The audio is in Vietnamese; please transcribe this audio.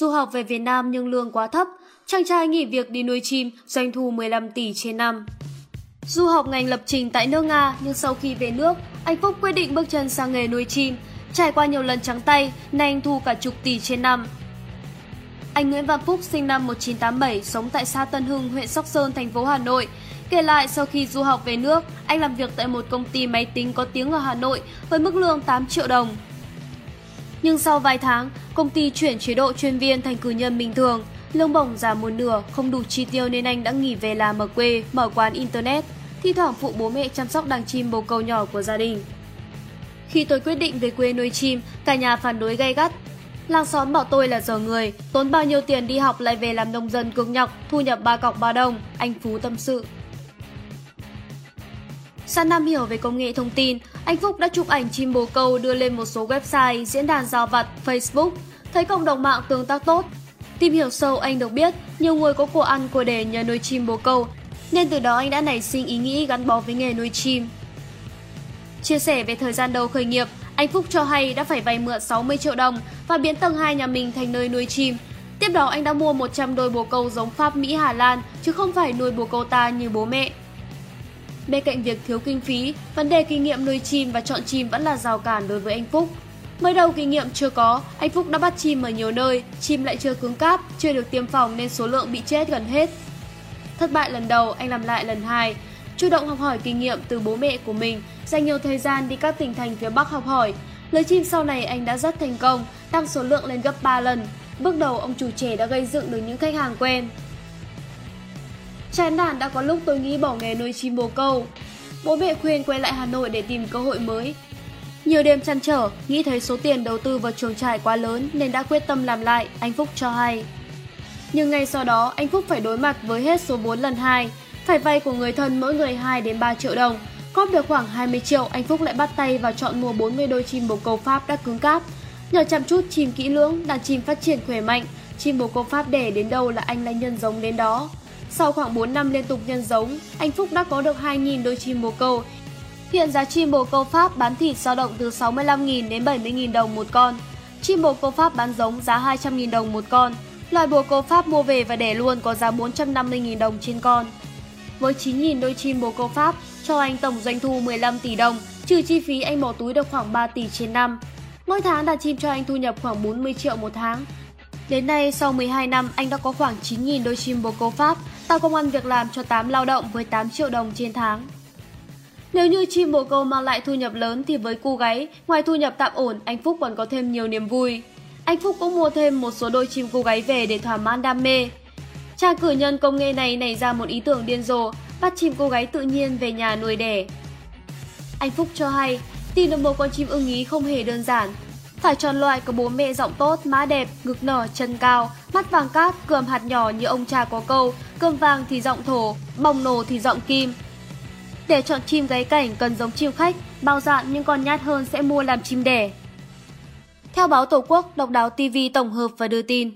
Du học về Việt Nam nhưng lương quá thấp, chàng trai nghỉ việc đi nuôi chim, doanh thu 15 tỷ trên năm. Du học ngành lập trình tại nước Nga nhưng sau khi về nước, anh Phúc quyết định bước chân sang nghề nuôi chim. Trải qua nhiều lần trắng tay, nay anh thu cả chục tỷ trên năm. Anh Nguyễn Văn Phúc sinh năm 1987, sống tại xã Tân Hưng, huyện Sóc Sơn, thành phố Hà Nội. Kể lại, sau khi du học về nước, anh làm việc tại một công ty máy tính có tiếng ở Hà Nội với mức lương 8 triệu đồng. Nhưng sau vài tháng, công ty chuyển chế độ chuyên viên thành cử nhân bình thường, lương bổng giảm một nửa, không đủ chi tiêu nên anh đã nghỉ về làm ở quê, mở quán internet, thi thoảng phụ bố mẹ chăm sóc đàn chim bồ câu nhỏ của gia đình. Khi tôi quyết định về quê nuôi chim, cả nhà phản đối gay gắt. Làng xóm bảo tôi là dở người, tốn bao nhiêu tiền đi học lại về làm nông dân cực nhọc, thu nhập 3 cọc 3 đồng, anh Phú tâm sự. Sẵn am hiểu về công nghệ thông tin, anh Phúc đã chụp ảnh chim bồ câu đưa lên một số website, diễn đàn giao vặt, Facebook. Thấy cộng đồng mạng tương tác tốt, tìm hiểu sâu anh được biết nhiều người có của ăn của để nhờ nuôi chim bồ câu, nên từ đó anh đã nảy sinh ý nghĩ gắn bó với nghề nuôi chim. Chia sẻ về thời gian đầu khởi nghiệp, anh Phúc cho hay đã phải vay mượn 60 triệu đồng và biến tầng 2 nhà mình thành nơi nuôi chim. Tiếp đó anh đã mua 100 đôi bồ câu giống Pháp, Mỹ, Hà Lan, chứ không phải nuôi bồ câu ta như bố mẹ. Bên cạnh việc thiếu kinh phí, vấn đề kinh nghiệm nuôi chim và chọn chim vẫn là rào cản đối với anh Phúc. Mới đầu kinh nghiệm chưa có, anh Phúc đã bắt chim ở nhiều nơi, chim lại chưa cứng cáp, chưa được tiêm phòng nên số lượng bị chết gần hết. Thất bại lần đầu, anh làm lại lần hai, chủ động học hỏi kinh nghiệm từ bố mẹ của mình, dành nhiều thời gian đi các tỉnh thành phía Bắc học hỏi. Lưới chim sau này anh đã rất thành công, tăng số lượng lên gấp 3 lần. Bước đầu ông chủ trẻ đã gây dựng được những khách hàng quen. Chán nản đã có lúc tôi nghĩ bỏ nghề nuôi chim bồ câu. Bố mẹ khuyên quay lại Hà Nội để tìm cơ hội mới. Nhiều đêm trăn trở, nghĩ thấy số tiền đầu tư vào chuồng trại quá lớn nên đã quyết tâm làm lại, anh Phúc cho hay. Nhưng ngay sau đó, anh Phúc phải đối mặt với hết số vốn lần hai, phải vay của người thân mỗi người 2 đến 3 triệu đồng. Góp được khoảng 20 triệu, anh Phúc lại bắt tay và chọn mua 40 đôi chim bồ câu Pháp đã cứng cáp. Nhờ chăm chút chim kỹ lưỡng, đàn chim phát triển khỏe mạnh, chim bồ câu Pháp đẻ đến đâu là anh lại nhân giống đến đó. Sau khoảng 4 năm liên tục nhân giống, anh Phúc đã có được 2.000 đôi chim bồ câu. Hiện giá chim bồ câu Pháp bán thịt dao động từ 65.000 đến 70.000 đồng một con. Chim bồ câu Pháp bán giống giá 200.000 đồng một con. Loài bồ câu Pháp mua về và đẻ luôn có giá 450.000 đồng trên con. Với 9.000 đôi chim bồ câu Pháp, cho anh tổng doanh thu 15 tỷ đồng, trừ chi phí anh bỏ túi được khoảng 3 tỷ trên năm. Mỗi tháng đàn chim cho anh thu nhập khoảng 40 triệu một tháng. Đến nay, sau 12 năm, anh đã có khoảng 9.000 đôi chim bồ câu Pháp, tạo công ăn việc làm cho 8 lao động với 8 triệu đồng trên tháng. Nếu như chim bồ câu mang lại thu nhập lớn thì với cô gáy, ngoài thu nhập tạm ổn, anh Phúc còn có thêm nhiều niềm vui. Anh Phúc cũng mua thêm một số đôi chim cô gáy về để thỏa mãn đam mê. Chàng cử nhân công nghệ này nảy ra một ý tưởng điên rồ, bắt chim cô gái tự nhiên về nhà nuôi đẻ. Anh Phúc cho hay, tìm được một con chim ưng ý không hề đơn giản. Phải chọn loại có bố mẹ giọng tốt, mã đẹp, ngực nở, chân cao, mắt vàng cát, cườm hạt nhỏ như ông cha có câu, cườm vàng thì giọng thổ, bồng nổ thì giọng kim. Để chọn chim gáy cảnh cần giống chim khách, bao dạn nhưng con nhát hơn sẽ mua làm chim đẻ. Theo báo Tổ Quốc, Độc Đáo TV tổng hợp và đưa tin.